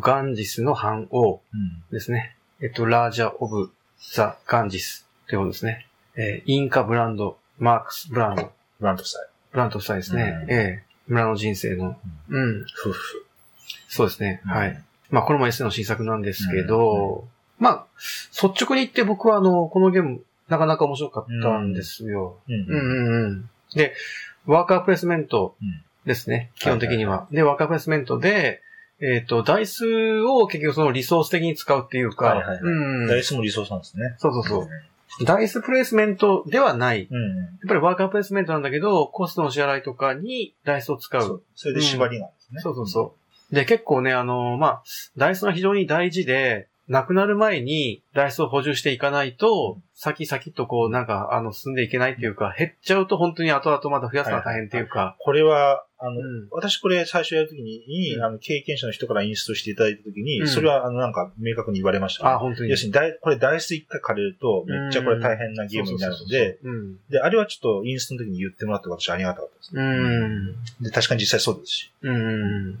ガンジスの反王ですね。うん、ラージャ・オブ・ザ・ガンジスってことですね。インカ・ブランド、マークス・ブランド。ブラント夫妻。ブラント夫妻ですね。うん、村の人生の、うん。うん、夫婦。そうですね。うん、はい。まあ、これもエッセの新作なんですけど、うん、まあ、率直に言って僕はこのゲーム、なかなか面白かったんですよ。うんうんうん、で、ワーカープレイスメントですね、うん、基本的には。はいはいはい、で、ワーカープレイスメントで、ダイスを結局そのリソース的に使うっていうか、はいはいはい、うん、ダイスもリソースなんですね。そうそうそう。ダイスプレイスメントではない、うんうん。やっぱりワーカープレイスメントなんだけど、コストの支払いとかにダイスを使う。それで縛りなんですね。うん、そうそうそう。で、結構ね、まあ、ダイスが非常に大事で、亡くなる前にダイスを補充していかないと、先とこうなんか進んでいけないっていうか、減っちゃうと本当に後々また増やすのは大変っていうか。はいはい、これは、うん、私これ最初やるときに、うん、経験者の人からインストしていただいたときに、うん、それはなんか明確に言われました、ね。あ、本当に。要するにこれダイス一回借りると、めっちゃこれ大変なゲームになるので、で、あれはちょっとインストの時に言ってもらって私はありがたかったですね。うん、で、確かに実際そうですし。うん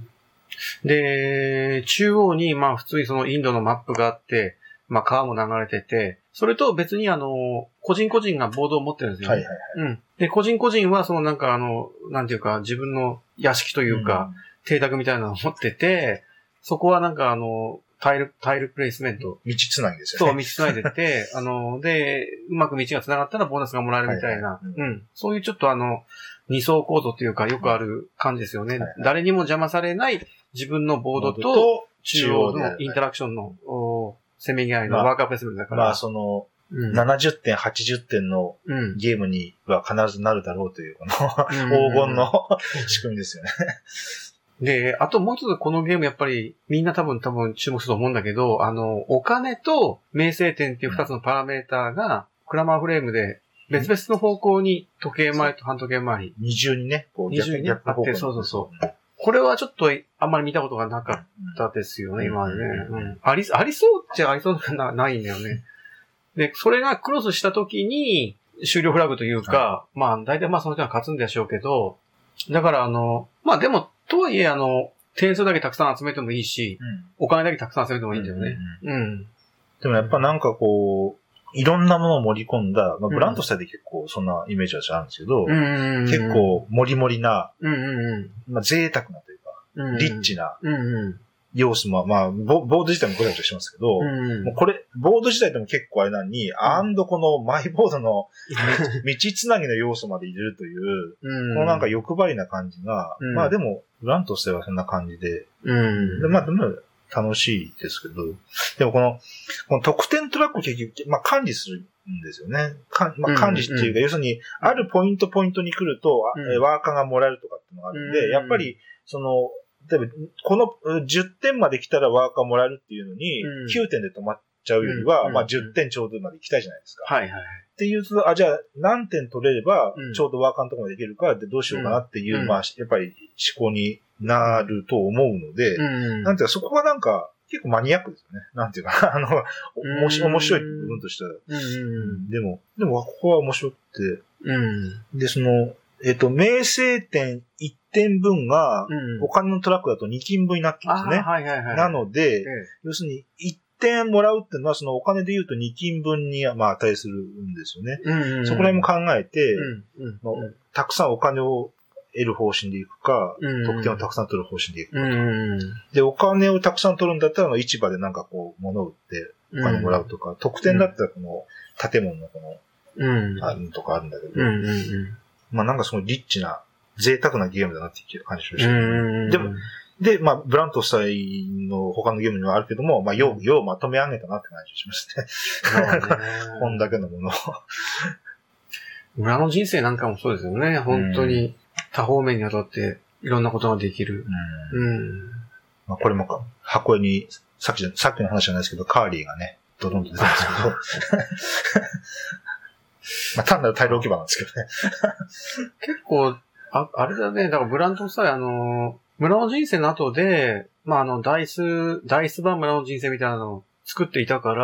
で、中央に、まあ普通にそのインドのマップがあって、まあ川も流れてて、それと別に個人個人がボードを持ってるんですよ、ね。はいはいはい。うん。で、個人個人はそのなんかなんていうか自分の屋敷というか、邸宅みたいなのを持ってて、そこはなんかタイルプレイスメント。道つなぎですよね。そう、道つないでて、で、うまく道がつながったらボーナスがもらえるみたいな。はいはいはい、うん。そういうちょっと二層構造というかよくある感じですよね。はいはいはい、誰にも邪魔されない自分のボードと中央のインタラクションのせめぎ合いのワーカープレイスメントだから。まあその、うん、70点、80点のゲームには必ずなるだろうという、この黄金の仕組みですよね。で、あともう一つこのゲームやっぱりみんな多分注目すると思うんだけど、お金と名声点っていう二つのパラメーターがクラマーフレームで別々の方向に時計回りと半時計回り。二重にね、こう逆方向にあって、そうそうそう。これはちょっとあんまり見たことがなかったですよね、今はね。うん、ありそうっちゃありそうなないんだよね。で、それがクロスした時に終了フラグというか、まあ大体まあその人は勝つんでしょうけど、だからまあでも、とはいえ点数だけたくさん集めてもいいし、うん、お金だけたくさん集めてもいいんだよね。うん、うんうん。でもやっぱなんかこう、いろんなものを盛り込んだ、まあ、ブラントスタイルで結構そんなイメージはあるんですけど、うん、結構盛り盛りな、うんうんまあ、贅沢なというか、うん、リッチな要素も、まあ、ボード自体もごちゃごちゃしてますけど、うん、もうこれ、ボード自体でも結構あれなのに、うん、このマイボードの道つなぎの要素まで入れるという、うん、このなんか欲張りな感じが、うん、まあでも、ブラントスタイルはそんな感じで、うん、でまあでも、楽しいですけど、でもこの得点トラックを結局、まあ、管理するんですよね。まあ、管理っていうか、うんうん、要するに、あるポイントに来ると、うん、ワーカーがもらえるとかっていうのがあるんで、うんうん、やっぱり、例えば、この10点まで来たらワーカーもらえるっていうのに、うん、9点で止まっちゃうよりは、うんうん、まあ、10点ちょうどまで行きたいじゃないですか。はいはい。っていうと、じゃあ、何点取れれば、ちょうどワーカーのところまで行けるか、でどうしようかなっていう、うん、まあ、やっぱり思考に、なると思うので、うん、なんていうか、そこはなんか、結構マニアックですよね。なんていうか、面白い部分としては、うん。でも、ここは面白くて。うん、で、名声点1点分が、お金のトラックだと2金分になってますね。うんはいはいはい、なので、要するに、1点もらうっていうのは、そのお金で言うと2金分に、まあ、値するんですよね。うん、そこら辺も考えて、うんまあ、たくさんお金を、得る方針でいくか、得点をたくさん取る方針でいくかと、うん。で、お金をたくさん取るんだったら、市場でなんかこう、物を売って、お金もらうとか、得点だったら、この、建物のこの、あるとかあるんだけど、うんうん、まあなんかそのリッチな、贅沢なゲームだなっていう感じでした、うん。でも、まあ、ブラント夫妻の他のゲームにはあるけども、まあ、ようまとめ上げたなって感じしましたね。こんだけのものを。村の人生なんかもそうですよね、本当に。多方面にわたっていろんなことができる。うんまあ、これも箱にさっきの話じゃないですけどカーリーがねドドンと出てますけど、まあ単なる大量置き場なんですけどね。結構あれだね。だからブラントさえ村の人生の後でまあダイス版村の人生みたいなのを作っていたか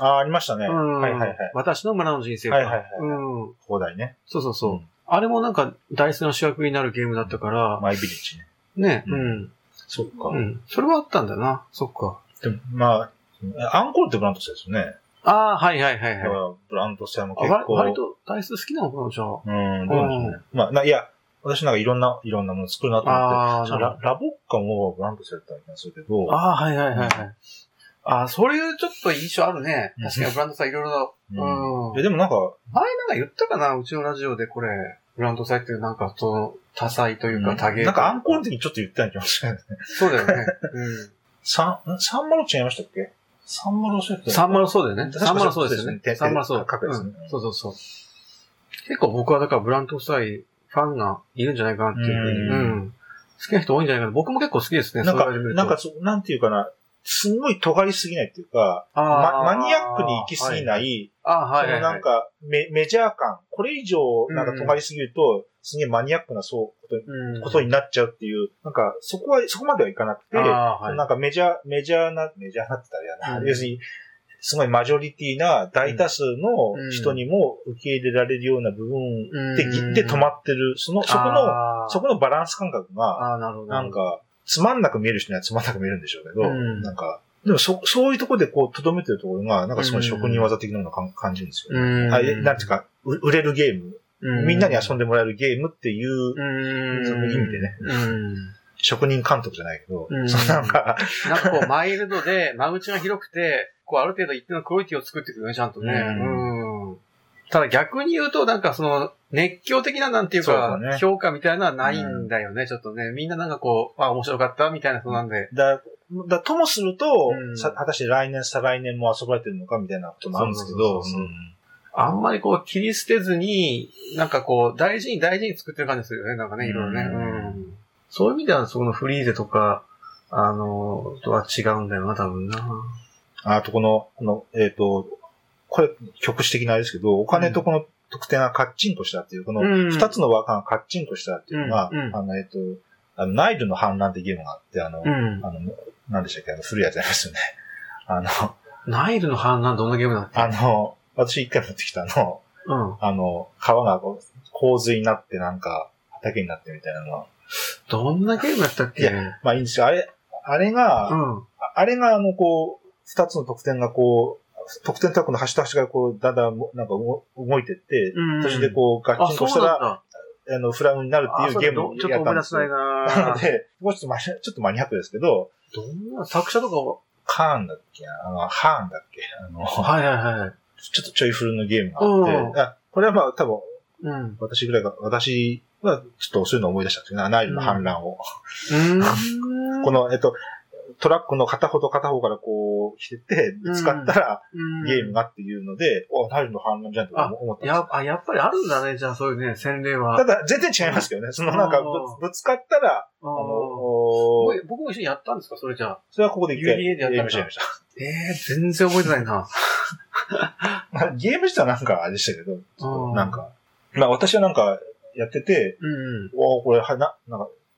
ら。ありましたね、うん。はいはいはい。私の村の人生か。はいはいはい。うん。放題ね。そうそうそう。うんあれもなんか、ダイスの主役になるゲームだったから。マイビリッジね。ね、うん。うん。そっか。うん。それはあったんだな。そっか。でも、まあ、アンコールってブランド社ですよね。ああ、はいはいはいはい。ブランド社も結構。割と体質好きなのかな、じゃあ。うん、どうなんでしょうね。まあ、いや、私なんかいろんなもの作るなと思って。ラボッカもブランド社だったりするけど。ああ、はいはいはいはい。うんあ、そういうちょっと印象あるね。確かにブランドさんいろいろだ。うん。でもなんか、前なんか言ったかな、うちのラジオでこれ、ブランドさんっていうなんか、その、多彩というか多芸、うん。なんかアンコールの時にちょっと言ったんじゃないですかね。そうだよね。うん。サンマロ違いましたっけサンマロそうだよね。サンマロそうですよね。サンマロそう。かっこいいですね、うん。そうそうそう。結構僕はだからブランドさんファンがいるんじゃないかなっていうふうに。うん。好きな人多いんじゃないかな。僕も結構好きですね。なんかなんていうかな。すごい尖りすぎないっていうか、マニアックに行きすぎない、はい、そのなんか、はいはいはい、メジャー感、これ以上なんか尖りすぎると、うん、すげえマニアックなことになっちゃうっていう、なんかそこまではいかなくて、はい、なんかメジャーなってたらやな、うん、要するにすごいマジョリティな大多数の人にも受け入れられるような部分で切って止まってる、そこのバランス感覚が、なんか。つまんなく見える人にはつまんなく見えるんでしょうけど、うん、なんか、でもそういうところでこう、とどめてるところが、なんかその職人技的なものを感じるんですよね。うん、なんていうか、売れるゲーム、うん、みんなに遊んでもらえるゲームっていう、うん、その意味でね、うん、職人監督じゃないけど、うん、そのなんかこう、マイルドで、間口が広くて、こう、ある程度一定のクオリティを作ってくるね、ちゃんとね。うんうん、ただ逆に言うと、なんかその、熱狂的ななんていうか、ね、評価みたいなのはないんだよね、うん、ちょっとね。みんななんかこう、あ、面白かったみたいなそうなんで。だともすると、うん、果たして来年、再来年も遊ばれてるのかみたいなこともあるんですけど、あんまりこう切り捨てずに、なんかこう、大事に大事に作ってる感じするよね、なんかね、いろいろね、うんうん。そういう意味では、そのフリーゼとか、とは違うんだよな、多分な。あとこの、これ、局地的なあれですけど、お金とこの、うん特典がカッチンとしたっていう、この二つの輪がカッチンとしたっていうのが、うん、ナイルの反乱ってゲームがあって、何でしたっけ、古いやつありますよね。ナイルの反乱どんなゲームだった私一回持ってきたうん、川が洪水になってなんか、畑になってみたいなのは。どんなゲームだったっけいや、まあいいんですよ。あれがこう、二つの特典がこう、得点タックの端と端がこう、だんだん、なんか動いてって、途中でこう、ガッチンとしたら、フラグになるっていうゲームをやったんですよ。ちょっと思い出せないなので、もうちょっとマニアックですけど、どんな作者とかはカーンだっけハーンだっけはいはいはい。ちょっとちょいフルのゲームがあって、これはまあ多分、うん、私はちょっとそういうのを思い出したんですけど、ナイルの反乱を。うん、この、トラックの片方からこう来てて、ぶつかったら、ゲームがっていうので、お、ナイルの反乱じゃんと思ったんですよ。やっぱりあるんだね、じゃあそういうね、洗礼は。ただ、全然違いますけどね。そのなんか、ぶつかったら、僕も一緒にやったんですか、それじゃあ。それはここで一回。UDA でやったんですか。全然覚えてないな。ゲーム自体はなんかあれでしたけど、なんか、まあ私はなんかやってて、おこれ、なんか、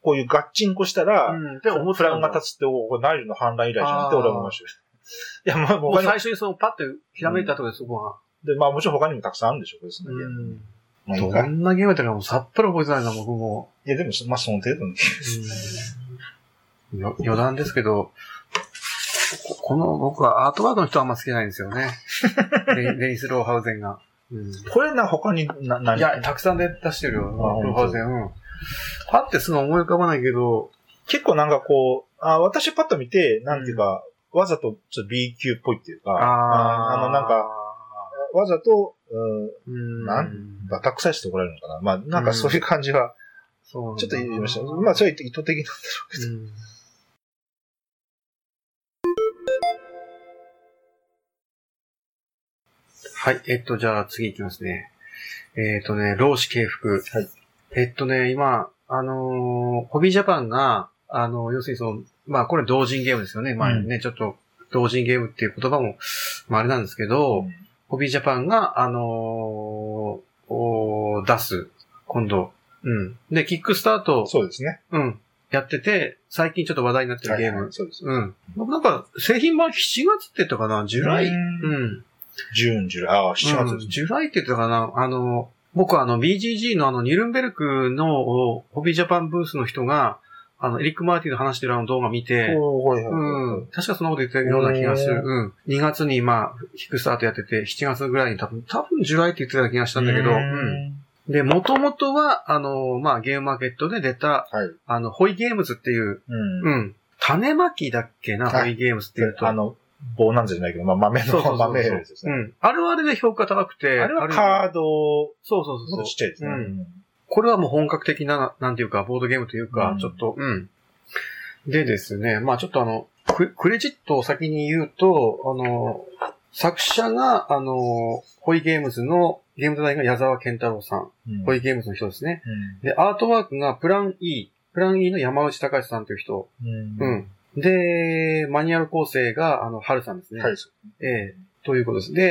こういうガッチンコしたら、フラグが立つって、これナイルの反乱以来じゃんって俺は思いました。いや、まあもう最初にそのパッとひらめいたとこです、そこは。で、まあもちろん他にもたくさんあるんでしょうけどですね。どんなゲームだったかもさっぱり覚えてないな、僕も。いや、でも、まあその程度に。余談ですけど、僕はアートワードの人はあんま好きじゃないんですよね。レイス・ローハウゼンが。うん、これ他に何いや、たくさんで出してるよ、ローハウゼン。うんパってすぐ思い浮かばないけど、結構なんかこう、私パッと見て、なんていうか、わざとちょっと B 級っぽいっていうか、なんか、わざと、バタ臭いして怒られるのかな。まあ、なんかそういう感じは、ちょっと言いました。まあ、それは意図的なんだろうけど。はい、じゃあ次行きますね。老子敬服。はい今、ホビージャパンが、要するにその、まあ、これ同人ゲームですよね。前にね、ちょっと、同人ゲームっていう言葉も、まあ、あれなんですけど、ホビージャパンが、出す、今度。うん。で、キックスタート。そうですね。うん。やってて、最近ちょっと話題になってるゲーム。はいはい、そうです。うん。なんか、製品版7月って言ったかなジュライうん。ジューン、ジュライ。ああ、7月です、うん。ジュライって言ったかな僕はBGG のニュルンベルクのホビージャパンブースの人が、エリック・マーティの話してる動画見て、うん、確かそんなこと言ってるような気がする。うん。2月にまあ、キックスタートやってて、7月ぐらいに多分ジュライって言ってた気がしたんだけど、うん。で、元々は、まあ、ゲームマーケットで出た、はい、ホイゲームズっていう、うん。うん、種まきだっけな、はい、ホイゲームズっていうと。棒なんじゃないけど、まあ、豆の、そう豆ですね。うん。あれはあれで評価高くて、あれはカード、そう。ちっちゃいですね。うん。これはもう本格的な、なんていうか、ボードゲームというか、うん、ちょっと、うん。でですね、まあちょっとクレジットを先に言うと、作者が、ホイゲームズの、ゲームデザインが矢沢健太郎さん、うん。ホイゲームズの人ですね。うん、で、アートワークがプランE の山内隆さんという人。うん。うん、で、マニュアル構成が、春さんですね。はい。ということです。で、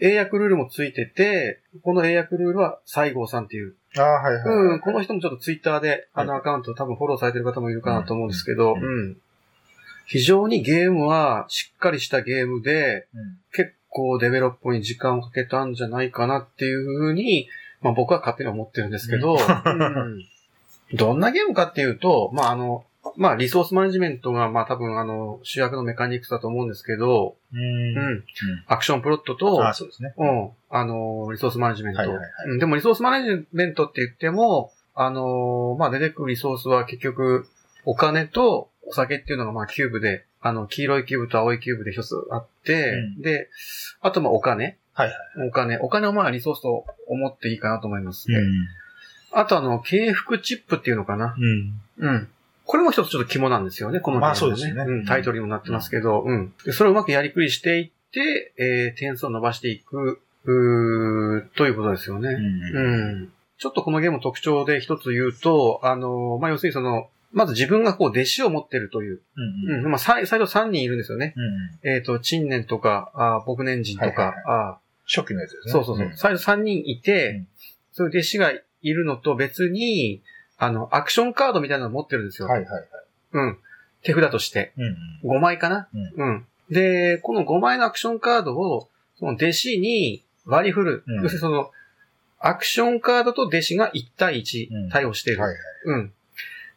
英訳ルールもついてて、この英訳ルールは西郷さんっていう。ああ、はい、はいはい。うん、この人もちょっとツイッターで、アカウント多分フォローされてる方もいるかなと思うんですけど、うん。うん、非常にゲームはしっかりしたゲームで、うん、結構デベロップに時間をかけたんじゃないかなっていうふうに、まあ僕は勝手に思ってるんですけど、うんうん、どんなゲームかっていうと、まあまあリソースマネジメントがまあ多分主役のメカニクスだと思うんですけど、うん、アクションプロットと、あ、そうですね。うん、リソースマネジメント、はいはいはいうん。でもリソースマネジメントって言っても、まあ出てくるリソースは結局お金とお酒っていうのがまあキューブで、黄色いキューブと青いキューブで一つあって、うん、で、あとまあお金。はいはい。お金をまあリソースと思っていいかなと思います、ねうん。あと軽服チップっていうのかな。うん。うんこれも一つちょっと肝なんですよね、このゲームね。まあそうですね。うん、タイトルにもなってますけど、うん。でそれをうまくやりくりしていって、点数を伸ばしていく、ということですよね、うん。うん。ちょっとこのゲームの特徴で一つ言うと、まあ、要するにまず自分がこう弟子を持ってるという。うん、うん。まあ、最初3人いるんですよね。うん、陳年とか、僕年人とか、はいはいはい、初期のやつですね。そう。うん、最初3人いて、うん、そういう弟子がいるのと別に、アクションカードみたいなの持ってるんですよ。はいはいはい。うん。手札として。うん、5枚かな、うん、うん。で、この5枚のアクションカードを、その弟子に割り振る。うん、要するにアクションカードと弟子が1対1対応している。うん。はいはい、うん、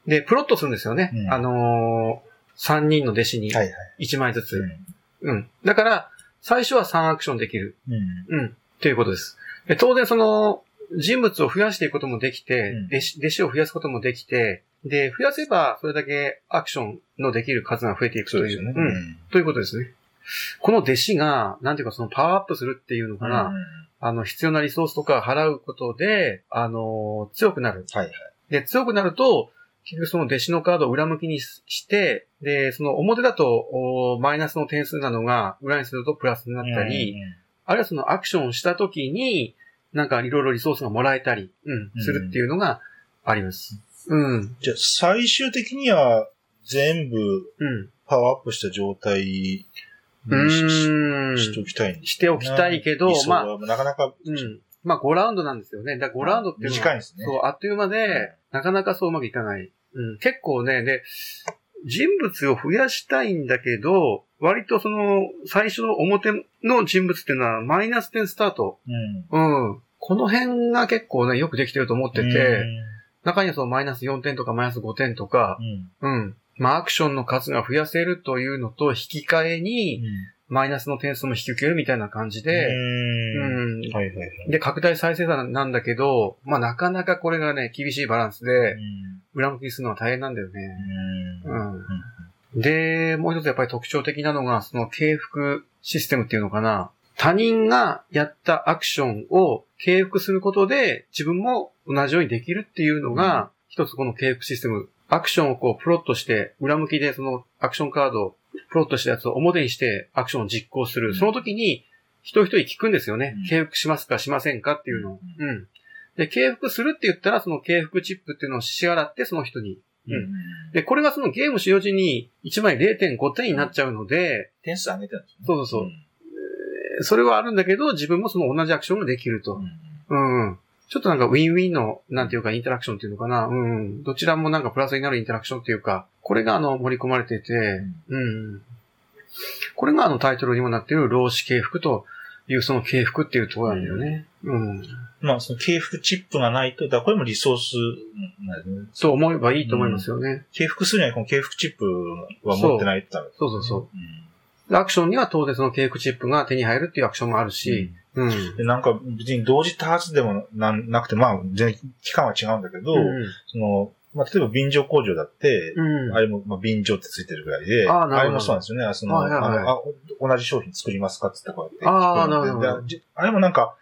で、プロットするんですよね。うん、3人の弟子に1枚ずつ。はいはい、うん。だから、最初は3アクションできる。うん。うん。ということです。で当然人物を増やしていくこともできて、うん、弟子を増やすこともできて、で、増やせば、それだけアクションのできる数が増えていくという。そうですね。うん。ということですね。この弟子が、なんていうかパワーアップするっていうのかな、うん、必要なリソースとか払うことで、強くなる。はいはい。で、強くなると、結局弟子のカードを裏向きにして、で、表だと、マイナスの点数なのが、裏にするとプラスになったり、うん、あるいはアクションをしたときに、なんかいろいろリソースがもらえたり、うん、するっていうのがあります。うん。じゃあ最終的には全部パワーアップした状態に しておきたいんです。しておきたいけど、まあなかなか、うん、まあ5ラウンドなんですよね。だから5ラウンドっていうのは短いですね。そうあっという間でなかなかそううまくいかない。うん、結構ねで人物を増やしたいんだけど。割と最初の表の人物っていうのはマイナス点スタート。うん。うん。この辺が結構ね、よくできてると思ってて、中にはマイナス4点とかマイナス5点とか、うん。うん。まあ、アクションの数が増やせるというのと、引き換えに、マイナスの点数も引き受けるみたいな感じで、うん。はいはいはい。で、拡大再生産なんだけど、まあ、なかなかこれがね、厳しいバランスで、裏向きにするのは大変なんだよね。うん。で、もう一つやっぱり特徴的なのが、軽服システムっていうのかな。他人がやったアクションを軽服することで、自分も同じようにできるっていうのが、一つこの軽服システム。アクションをこう、プロットして、裏向きでアクションカードをプロットしたやつを表にして、アクションを実行する。その時に、一人一人聞くんですよね。軽服しますかしませんかっていうのを。うん。で、軽服するって言ったら、軽服チップっていうのを支払って、その人に。うん、で、これがゲーム使用時に1枚 0.5 点になっちゃうので、点数上げてるんですね。そう。うん、それはあるんだけど、自分も同じアクションができると。うん。うん、ちょっとウィンウィンの、なんていうかインタラクションっていうのかな。うん。どちらもプラスになるインタラクションっていうか、これが盛り込まれてて、うん。これがタイトルにもなっている老子軽服というその敬服っていうところなんだよね。うん。まあその敬服チップがないと、だからこれもリソースと思えばいいと思いますよね。敬服するにはこの敬服チップは持ってないとダメ。そうそうそう。うん、アクションには当然その敬服チップが手に入るっていうアクションもあるし、うん。うん、でなんか別に同時多発でもなくて、まあ全然期間は違うんだけど、うん、そのまあ、例えば、便乗工場だって、うん、あれも、まあ、便乗ってついてるぐらいで、あれもそうなんですよね。その、はいはい、同じ商品作りますかって言ったからって。ああ、なるほど。あれもなんか、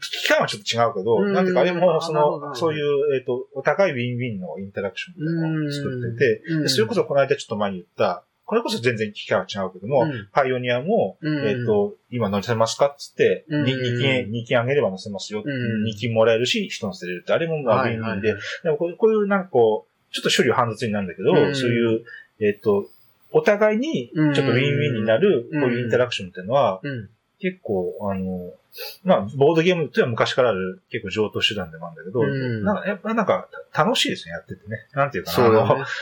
期間はちょっと違うけど、なんていうか、あれも、その、そういう、お互いウィンウィンのインタラクションみたいなのを作ってて、でそれこそこの間ちょっと前に言った、これこそ全然期間は違うけども、うん、パイオニアも、うん、今乗せますかっつって、うん、2金あげれば乗せますよ、うん。2金もらえるし、人乗せれるって、あれもまあ便利で、はいはいはい、でもこういうなんかこう、ちょっと処理は煩雑になるんだけど、うん、そういう、お互いに、ちょっとウィンウィンになる、こういうインタラクションっていうのは、うん、結構、まあ、ボードゲームっていうのは昔からある結構上等手段でもあるんだけど、うん、やっぱなんか楽しいですね、やっててね。なんていうかな、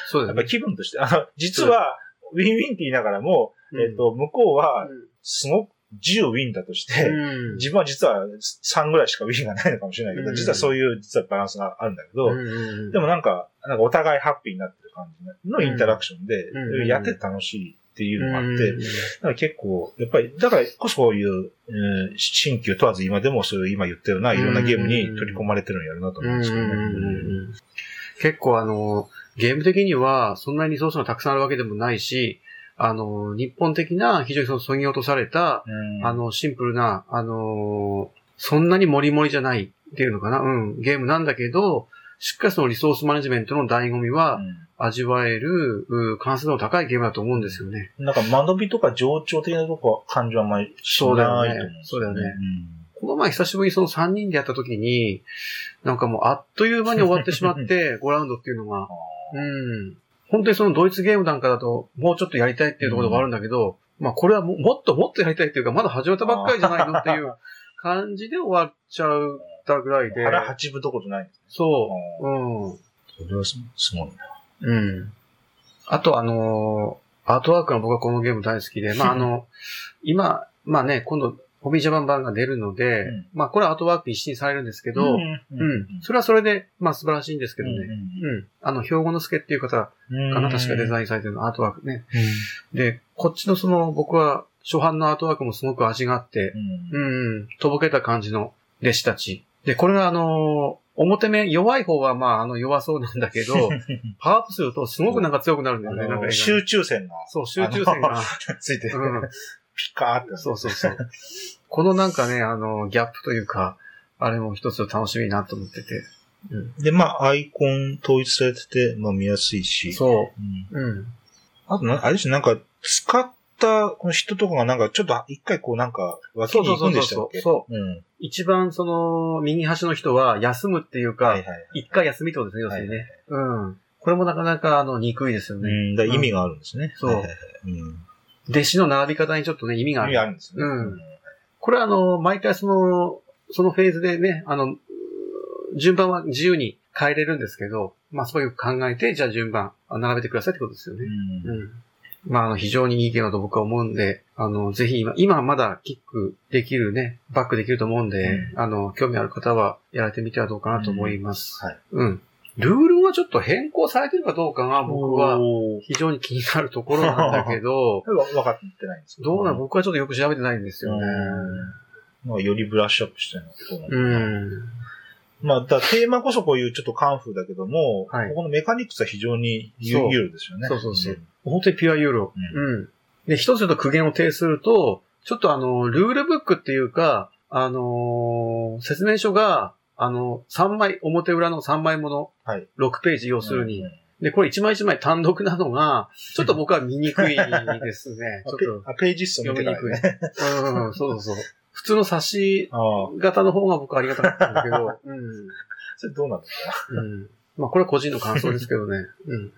そうだね、やっぱ気分として、実は、ウィンウィンって言いながらも、うん、向こうは、すごく10ウィンだとして、うん、自分は実は3ぐらいしかウィンがないのかもしれないけど、うん、実はそういう、実はバランスがあるんだけど、うん、でもなんかお互いハッピーになってる感じのインタラクションで、うん、やって楽しいっていうのもあって、うん、だから結構、やっぱり、だからこそこういう、新旧問わず今でもそういう今言ったようないろんなゲームに取り込まれてるんやるなと思うんですけどね。うん、結構ゲーム的には、そんなにリソースがたくさんあるわけでもないし、日本的な非常にそぎ落とされた、うん、シンプルな、そんなにモリモリじゃないっていうのかな、うん、ゲームなんだけど、しっかりそのリソースマネジメントの醍醐味は、味わえる、完成度の高いゲームだと思うんですよね。なんか、間延びとか冗長的なとこは、感じはあんまりしないと思うんですよね。そうだよね。そうだよね。うん、この前久しぶりにその3人でやった時に、なんかもうあっという間に終わってしまって、5ラウンドっていうのが、うん、本当にそのドイツゲームなんかだと、もうちょっとやりたいっていうところがあるんだけど、まあこれはもっとやりたいっていうか、まだ始めたばっかりじゃないのっていう感じで終わっちゃったぐらいで。腹八分どころじゃないんですね。そう。うん。それはすごいな。うん。あとアートワークの僕はこのゲーム大好きで、まあ今、まあね、今度、ホビージャパン版が出るので、うん、まあこれはアートワーク一新されるんですけど、うんうんうん、それはそれでまあ素晴らしいんですけどね、うんうんうん、兵庫之助っていう方かな、確かデザインされてるのアートワークね、うん、でこっちのその僕は初版のアートワークもすごく味があって、うんうん、とぼけた感じの弟子たちで、これは表面弱い方はまあ弱そうなんだけど、パワーアップするとすごくなんか強くなるんだよね、なんか集中線が、そう集中線がついてる、うんピカーって。そうそうそう。このなんかね、ギャップというか、あれも一つ楽しみなと思ってて。うん、で、まあ、アイコン統一されてて、まあ見やすいし。そう。うん。うん、あとあれですね、なんか、使ったこの人とかがなんか、ちょっと一回こうなんか、脇に行くんでしたっけ？そう。うん。一番その、右端の人は休むっていうか、はいはいはいはい、一回休みってことですね、要するにね。はいはいはい、うん。これもなかなか憎いですよね。うん。だから意味があるんですね。うん、そう。はいはいはい、うん、弟子の並び方にちょっとね、意味があるんですね。うん。これは毎回そのフェーズでね、順番は自由に変えれるんですけど、まあそういう考えて、じゃあ順番、並べてくださいってことですよね。うん。うん、まあ非常にいいゲームだと僕は思うんで、ぜひ今まだキックできるね、バックできると思うんで、うん、興味ある方はやられてみてはどうかなと思います。うん、はい。うん。ルールはちょっと変更されてるかどうかが僕は非常に気になるところなんだけど。分かってないんですか？どうなの？僕はちょっとよく調べてないんですよね。まあ、よりブラッシュアップしたようなことなんです。まあ、だテーマこそこういうちょっとカンフーだけども、はい、ここのメカニクスは非常にユーロですよね。そうそう、うん。本当にピュアユーロ。うん。で、一つちょっと苦言を呈すると、ちょっとルールブックっていうか、説明書が、3枚、表裏の3枚もの、はい、6ページ要するに、うんうん。で、これ1枚1枚単独なのが、ちょっと僕は見にくいですね。ちょっとページ数読みにくい。うん、そう。普通の冊子型の方が僕はありがたかったんだけど、うん、それどうなんですか？うん、まあこれは個人の感想ですけどね。うん、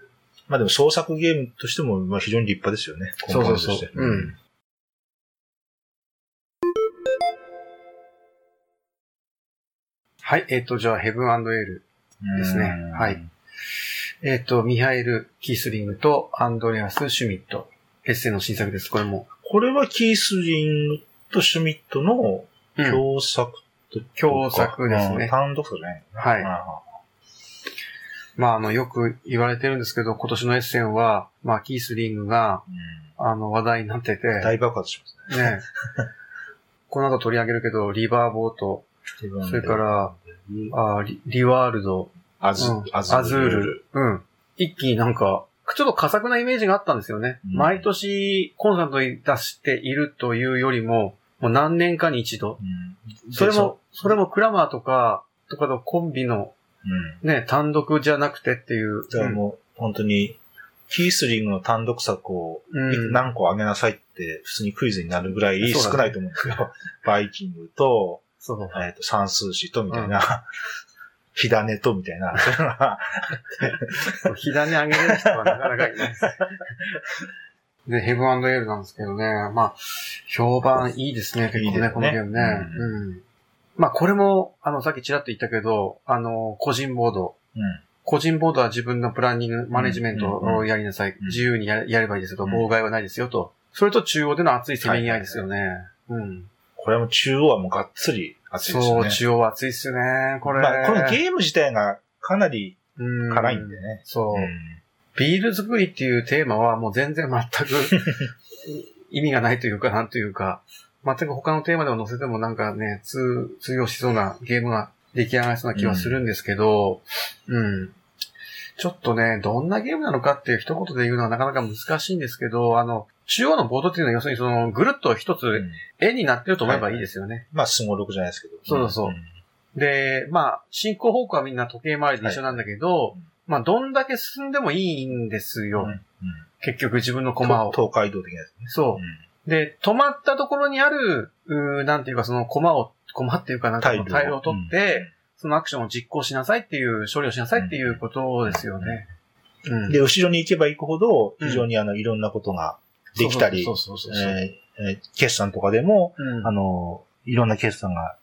まあでも創作ゲームとしてもまあ非常に立派ですよね。そう。うん。はい。じゃあ、ヘブン&エールですね。はい。ミハエル・キースリングとアンドレアス・シュミット。エッセイの新作です。これも。これはキースリングト・シュミットの共作というか、共作ですね。単独じゃないのね。はい。まあ、よく言われてるんですけど、今年のエッセンは、まあ、キース・リングが、話題になってて。大爆発しますね。ね。この後取り上げるけど、リバーボート、それから、リワールド、アズール。うん。一気になんか、ちょっと佳作なイメージがあったんですよね。うん、毎年コンサートに出しているというよりも、もう何年かに一度。うん、それもクラマーとかのコンビの、うん、ね、単独じゃなくてっていう。じゃあもう、本当に、キースリングの単独作を何個あげなさいって、普通にクイズになるぐらい少ないと思うんですよ。バイキングと、算数詞とみたいな。うん火種とみたいな。火種あげる人はなかなかいないです。で、ヘブン&エールなんですけどね。まあ、評判いいですね、結構ね、このゲームね。うんうん、まあ、これも、さっきちらっと言ったけど、個人ボード。うん、個人ボードは自分のプランニング、マネジメントをやりなさい。うんうんうん、自由に やればいいですけど、妨害はないですよと。それと中央での熱い攻め合いですよね。はいはいうん、これも中央はもうがっつり、熱いですね、そう、中央は熱いっすよね、これ。まあ、このゲーム自体がかなり辛いんでね。そう、うん。ビール作りっていうテーマはもう全然全く意味がないというか、なんというか、全く他のテーマでも載せてもなんかね、通用しそうなゲームが出来上がりそうな気はするんですけど、うん。ちょっとね、どんなゲームなのかっていう一言で言うのはなかなか難しいんですけど、中央のボードっていうのは要するにその、ぐるっと一つ絵になってると思えばいいですよね。はいはい、まあ、スゴロクじゃないですけど。そう。うん、で、まあ、進行方向はみんな時計回りで一緒なんだけど、はい、まあ、どんだけ進んでもいいんですよ。うんうん、結局自分の駒を。東海道的なやつね。そう。うん、で、止まったところにある、なんていうかその駒っていうかなんかのタイルを取って、うんそのアクションを実行しなさいっていう、処理をしなさいっていうことですよね。うん、で、後ろに行けば行くほど、非常にいろんなことができたり、決算とかでも、うん、いろんな決算が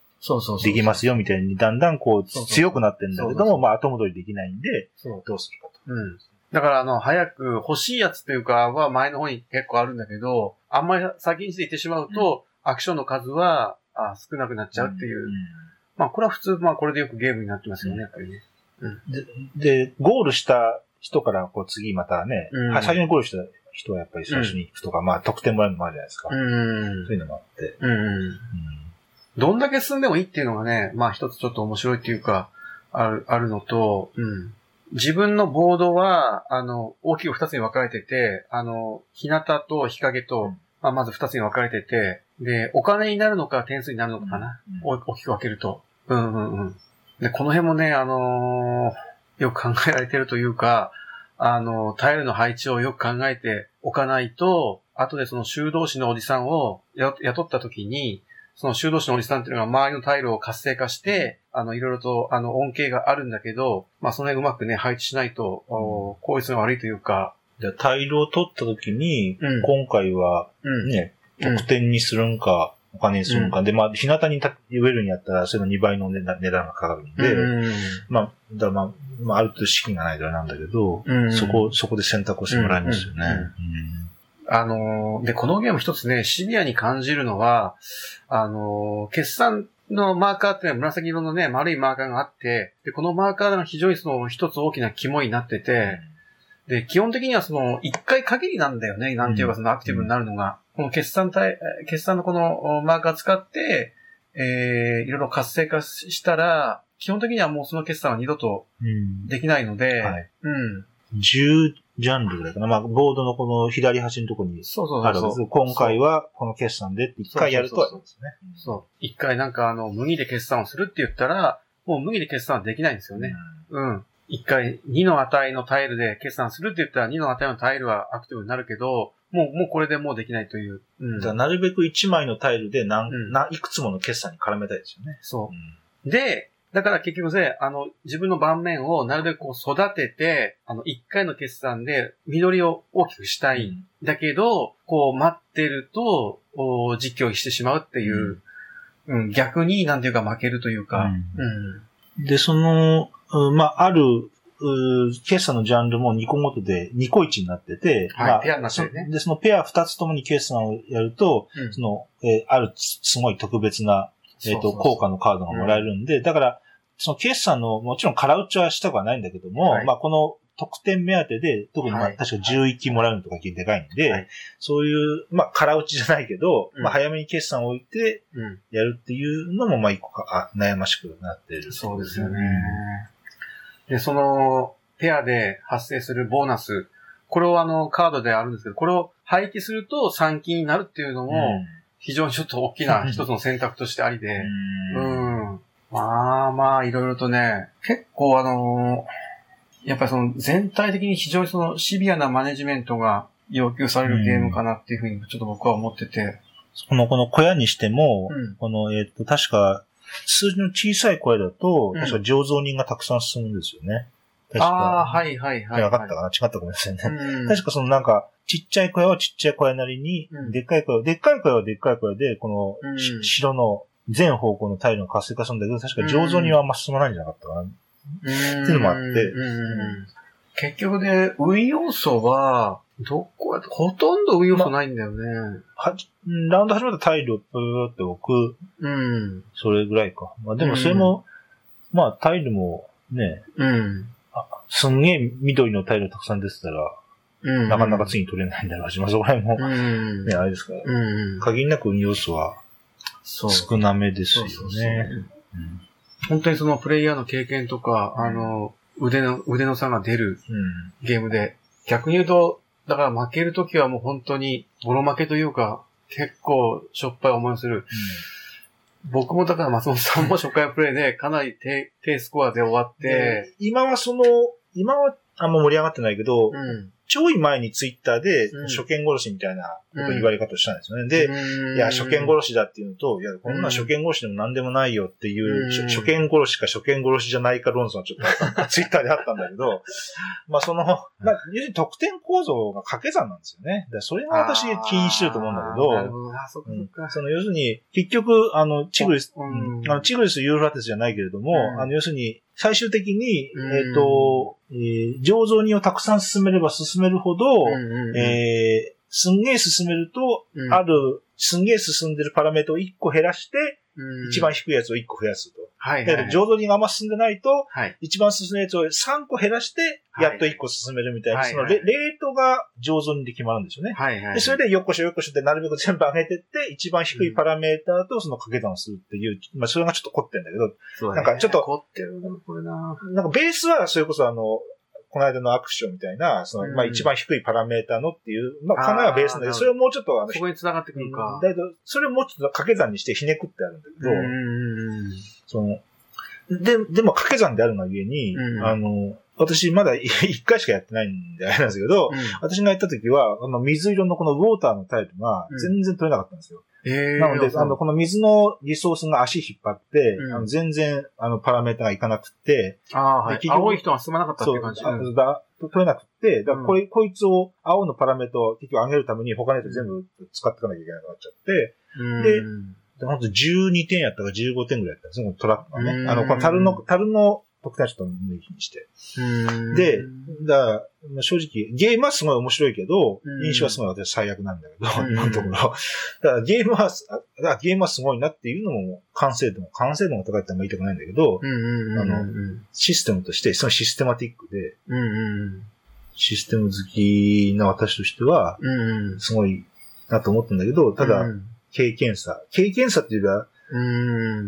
できますよみたいに、だんだんこう強くなってるんだけども、まあ後戻りできないんで、どうするかと。うん、だから早く欲しいやつというかは前の方に結構あるんだけど、あんまり先にしていってしまうと、うん、アクションの数は少なくなっちゃうっていう。うんまあ、これは普通、まあ、これでよくゲームになってますよね、やっぱりね。うん、で、ゴールした人から、こう、次またね、うん、最初にゴールした人はやっぱり最初に行くとか、うん、まあ、得点もらえるのもあるじゃないですか。うん、そういうのもあって、うんうん。どんだけ進んでもいいっていうのがね、まあ、一つちょっと面白いっていうか、あるのと、うん、自分のボードは、大きく二つに分かれてて、日向と日陰と、うんまあ、まず二つに分かれてて、で、お金になるのか点数になるのかな、うんうん、大きく分けると。うんうんうん。で、この辺もね、よく考えられてるというか、タイルの配置をよく考えておかないと、後でその修道士のおじさんを雇った時に、その修道士のおじさんっていうのが周りのタイルを活性化して、いろいろと、恩恵があるんだけど、まあ、その辺うまくね、配置しないと、うん、効率が悪いというか。で、タイルを取った時に、うん、今回は、ね、うん、得点にするんか、お金にするのか、うん、で、まあ、日向に植えるんやったら、それの2倍の値段がかかるんで、うん、まあ、ある程度資金がないからなんだけど、うん、そこで選択をしてもらいますよね。うん、で、このゲーム一つね、シビアに感じるのは、決算のマーカーっていうのは紫色のね、丸いマーカーがあって、で、このマーカーが非常にその一つ大きな肝になってて、で、基本的にはその、一回限りなんだよね、なんていうかそのアクティブになるのが。うんこの決算のこのマーカー使って、いろいろ活性化したら、基本的にはもうその決算は二度とできないので、うんはいうん、10ジャンルぐらいかな。まあ、ボードのこの左端のところにあるんですけど、そう今回はこの決算で一回やるとはそうですね。そう。一回なんか麦で決算をするって言ったら、もう麦で決算はできないんですよね。うん。一回2の値のタイルで決算するって言ったら2の値のタイルはアクティブになるけど、もうこれでもうできないという。うん、だからなるべく1枚のタイルでいくつもの決算に絡めたいですよね。そう。うん、で、だから結局ね、自分の盤面をなるべくこう育てて、1回の決算で緑を大きくしたいんだけど、うん、こう待ってると、実況してしまうっていう、うんうん、逆になんていうか負けるというか。うんうん、で、まあ、ある、決算のジャンルも2個ごとで2個1になってて、はい、まあ、ペアになってるね。で、そのペア2つともに決算をやると、うん、その、あるすごい特別な、効果のカードがもらえるんで、うん、だから、その決算の、もちろん空打ちはしたくはないんだけども、はい、まあ、この得点目当てで、特にまあ、確か11期もらうのとかでかいんで、はい、そういう、まあ、空打ちじゃないけど、うん、まあ、早めに決算を置いて、やるっていうのも、まあ、一個か、悩ましくなってる。そうですよね。で、その、ペアで発生するボーナス、これをカードであるんですけど、これを廃棄すると3期になるっていうのも、非常にちょっと大きな一つの選択としてありで、うん。まあまあ、いろいろとね、結構やっぱりその全体的に非常にそのシビアなマネジメントが要求されるゲームかなっていうふうにちょっと僕は思ってて。この小屋にしても、うん、この、確か、数字の小さい小屋だと、確か醸造人がたくさん進むんですよね。うん、ああ、はいはいはい。分かったかな？違ったかもしれないね。うん、確かそのなんか、ちっちゃい小屋はちっちゃい小屋なりに、うん、でっかい小屋はでっかい小屋で、この、うん、城の全方向のタイルの活性化するんだけど、確か醸造人はあんま進まないんじゃなかったかな。っていうのもあって。うん、結局ね、運要素は、ほとんど運要素ないんだよね。ラウンド始まったタイルをプーって置く。うん。それぐらいか。まあでもそれも、うん、まあタイルもね、うん。すんげえ緑のタイルたくさん出てたら、うん、なかなか次に取れないんだろうし、まあそこら辺も、うん、ね、あれですから、うん、限りなく運要素は少なめですよね。そうそうそう、うん、本当にそのプレイヤーの経験とか、うん、腕の差が出るゲームで、うん、逆に言うと、だから負けるときはもう本当にボロ負けというか結構しょっぱい思いする、うん、僕もだから松本さんも初回プレイでかなり 低スコアで終わって、今はあんま盛り上がってないけど、うん、ちょい前にツイッターで初見殺しみたいな言われ方をしたんですよね、うん、で、いや初見殺しだっていうのと、いやこんな初見殺しでも何でもないよっていう、うん、初見殺しか初見殺しじゃないか論争はちょっとツイッターであったんだけどまあその、まあ、要するに得点構造が掛け算なんですよね。それが私気にしてると思うんだけど、うん、その要するに結局チグリス・ユーフラテスじゃないけれども、うん、要するに最終的に、醸造人をたくさん進めれば進めるほど、すんげえ進めると、うん、すんげえ進んでるパラメータを1個減らして、うん、一番低いやつを1個増やすと。はいはいはい、だから醸造人があんま進んでないと、はい、一番進むやつを3個減らして、やっと1個進めるみたいな、はい、そのレートが醸造人で決まるんですよね。はいはい、でそれでよっこしょよっこしょってなるべく全部上げてって、一番低いパラメータとその掛け算をするっていう、まあそれがちょっと凝ってるんだけど、なんかちょっと、凝ってるな、これな。なんかベースはそれこそこの間のアクションみたいな、その、うん、まあ、一番低いパラメータのっていう、まあ、かなりはベースなんだけど、それをもうちょっとそこに繋がってくるか。だけど、それをもうちょっと掛け算にしてひねくってあるんだけど、でも掛け算であるがゆえに、うん、私まだ一回しかやってないんであれなんですけど、うん、私がやった時は、水色のこのウォーターのタイルが全然取れなかったんですよ。うん、なので、この水のリソースが足引っ張って、うん、全然、パラメータがいかなくって、はい、青い人は進まなかったっていう感じ、うん、取れなくって、だからうん、こいつを、青のパラメータを結局上げるために他の人全部使っていかなきゃいけなくなっちゃって、うん、で、ほんと12点やったか15点ぐらいやったんですよ、トラックがね。この樽の僕たちと無理にして。で、正直、ゲームはすごい面白いけど、印象はすごい私最悪なんだけど、今のところ。だからゲームはすごいなっていうのも、完成度も高いってあんま言いたくないんだけど、システムとして、そのシステマティックで、システム好きな私としては、すごいなと思ったんだけど、ただ、経験差っていうか、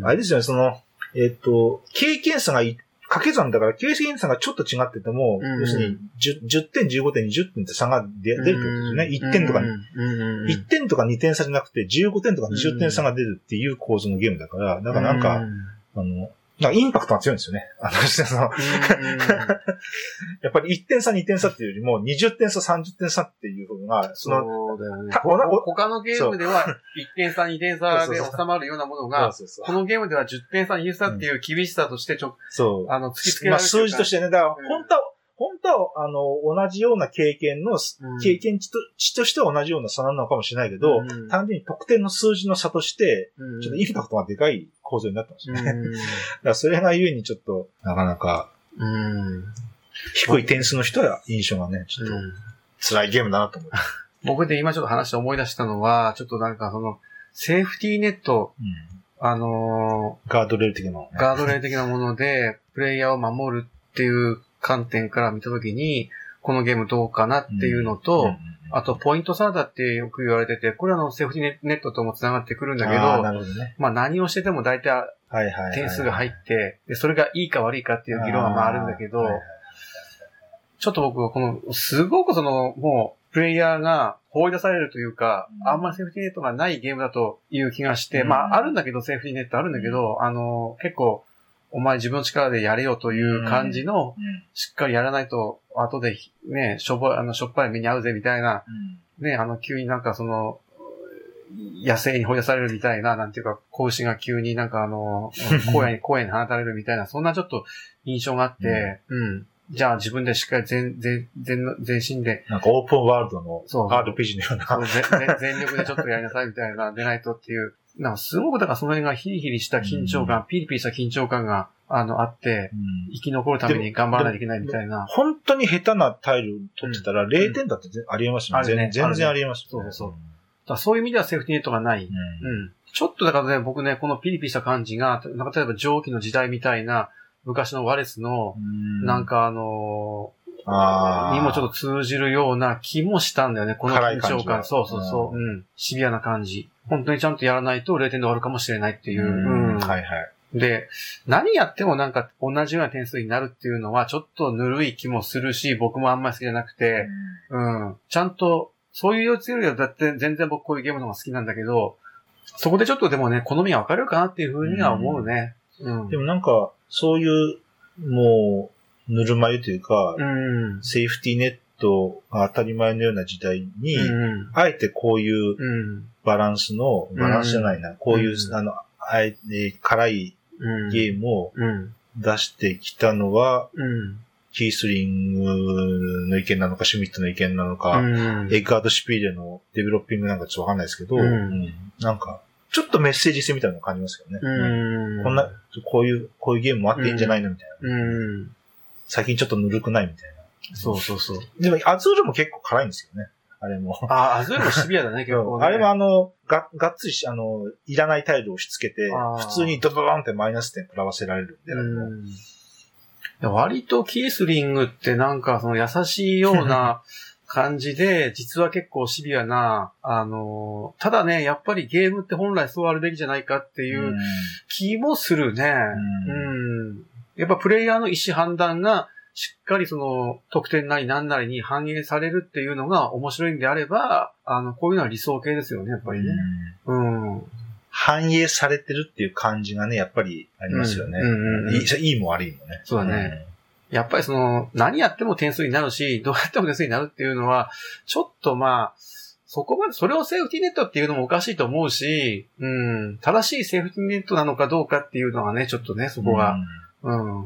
あれですよね、その、経験差が掛け算だから、経験差がちょっと違ってても、うん、要するに 10点、15点、20点って差が出るってことですよね。1点とかに、うん、1点とか2点差じゃなくて、15点とか20点差が出るっていう構造のゲームだから、だからなんか、なんかインパクトが強いんですよね。やっぱり1点差、2点差っていうよりも、20点差、30点差っていうのが、そうだよね。他のゲームでは1点差、2点差で収まるようなものが、このゲームでは10点差、20差っていう厳しさとして突きつけられる。まあ、数字としてね、だから本当は同じような経験値としては同じような差なのかもしれないけど、うん、単純に得点の数字の差として、ちょっとインパクトがでかい構造になってますね。だからそれがゆえにちょっと、なかなか、低い点数の人は印象がね、ちょっと辛いゲームだなと思う。僕で今ちょっと話を思い出したのは、ちょっとなんかその、セーフティーネット、うん、ガードレール的な、ね、ガードレール的なもので、プレイヤーを守るっていう観点から見たときに、このゲームどうかなっていうのと、うんうんうん、あとポイントサラダってよく言われてて、これはセーフティーネットとも繋がってくるんだけど、ね、まあ何をしてても大体点数が入って、でそれがいいか悪いかっていう議論はまああるんだけど、はいはいはい、ちょっと僕はこの、すごくその、もう、プレイヤーが放り出されるというか、あんまりセーフティーネットがないゲームだという気がして、まああるんだけど、セーフティーネットあるんだけど、結構、お前自分の力でやれよという感じの、しっかりやらないと、後でね、しょっぱい目に遭うぜみたいな、ね、急になんかその、野生に放り出されるみたいな、なんていうか、子牛が急になんか公園に放たれるみたいな、そんなちょっと印象があって、うん。じゃあ自分でしっかり全身で。なんかオープンワールドの RPG のような。全力でちょっとやりなさいみたいな、出ないとっていう。なんかすごくだからその辺がヒリヒリした緊張感、ピリピリした緊張感があって、生き残るために頑張らないといけないみたいな。本当に下手なタイル取ってたら0点だってありえますよね。全然ありえますよね。そうそう。だそういう意味ではセーフティーネットがない。うん。ちょっとだからね、僕ね、このピリピリした感じが、なんか例えば蒸気の時代みたいな、昔のワレスの、なんかにもちょっと通じるような気もしたんだよね。この緊張感。そうそうそう。うん。シビアな感じ。本当にちゃんとやらないと0点で終わるかもしれないっていう。うん。はいはい。で、何やってもなんか同じような点数になるっていうのはちょっとぬるい気もするし、僕もあんまり好きじゃなくて、うん。ちゃんと、そういう要素よりはだって全然僕こういうゲームの方が好きなんだけど、そこでちょっとでもね、好みが分かれるかなっていうふうには思うね。うん。でもなんか、そういう、もう、ぬるま湯というか、うん、セーフティーネットが当たり前のような時代に、うん、あえてこういうバランスじゃないな、うん、こういう、うん、辛いゲームを出してきたのは、うん、キースリングの意見なのか、シュミットの意見なのか、うん、エッガード・シュピーレのデベロッピングなんかちょっとわかんないですけど、うんうん、なんか、ちょっとメッセージ性みたいなの感じますよね。こういうゲームもあっていいんじゃないのみたいな。うん、最近ちょっとぬるくないみたいな。そうそうそう。でも、アズールも結構辛いんですよね。あれも。ああ、アズールもシビアだね、結構、ね。あれもがっつりいらないタイルを押し付けて、普通にドドドンってマイナス点食らわせられるんで。割とキースリングってなんか、その優しいような、感じで、実は結構シビアな、ただね、やっぱりゲームって本来そうあるべきじゃないかっていう気もするね。うん。やっぱプレイヤーの意思判断がしっかりその得点なり何なりに反映されるっていうのが面白いんであれば、こういうのは理想形ですよね、やっぱりね。うん。反映されてるっていう感じがね、やっぱりありますよね。いいも悪いもね。そうだね。やっぱりその、何やっても点数になるし、どうやっても点数になるっていうのは、ちょっとまあ、そこまで、それをセーフティーネットっていうのもおかしいと思うし、うん、正しいセーフティーネットなのかどうかっていうのはね、ちょっとね、そこが、うん、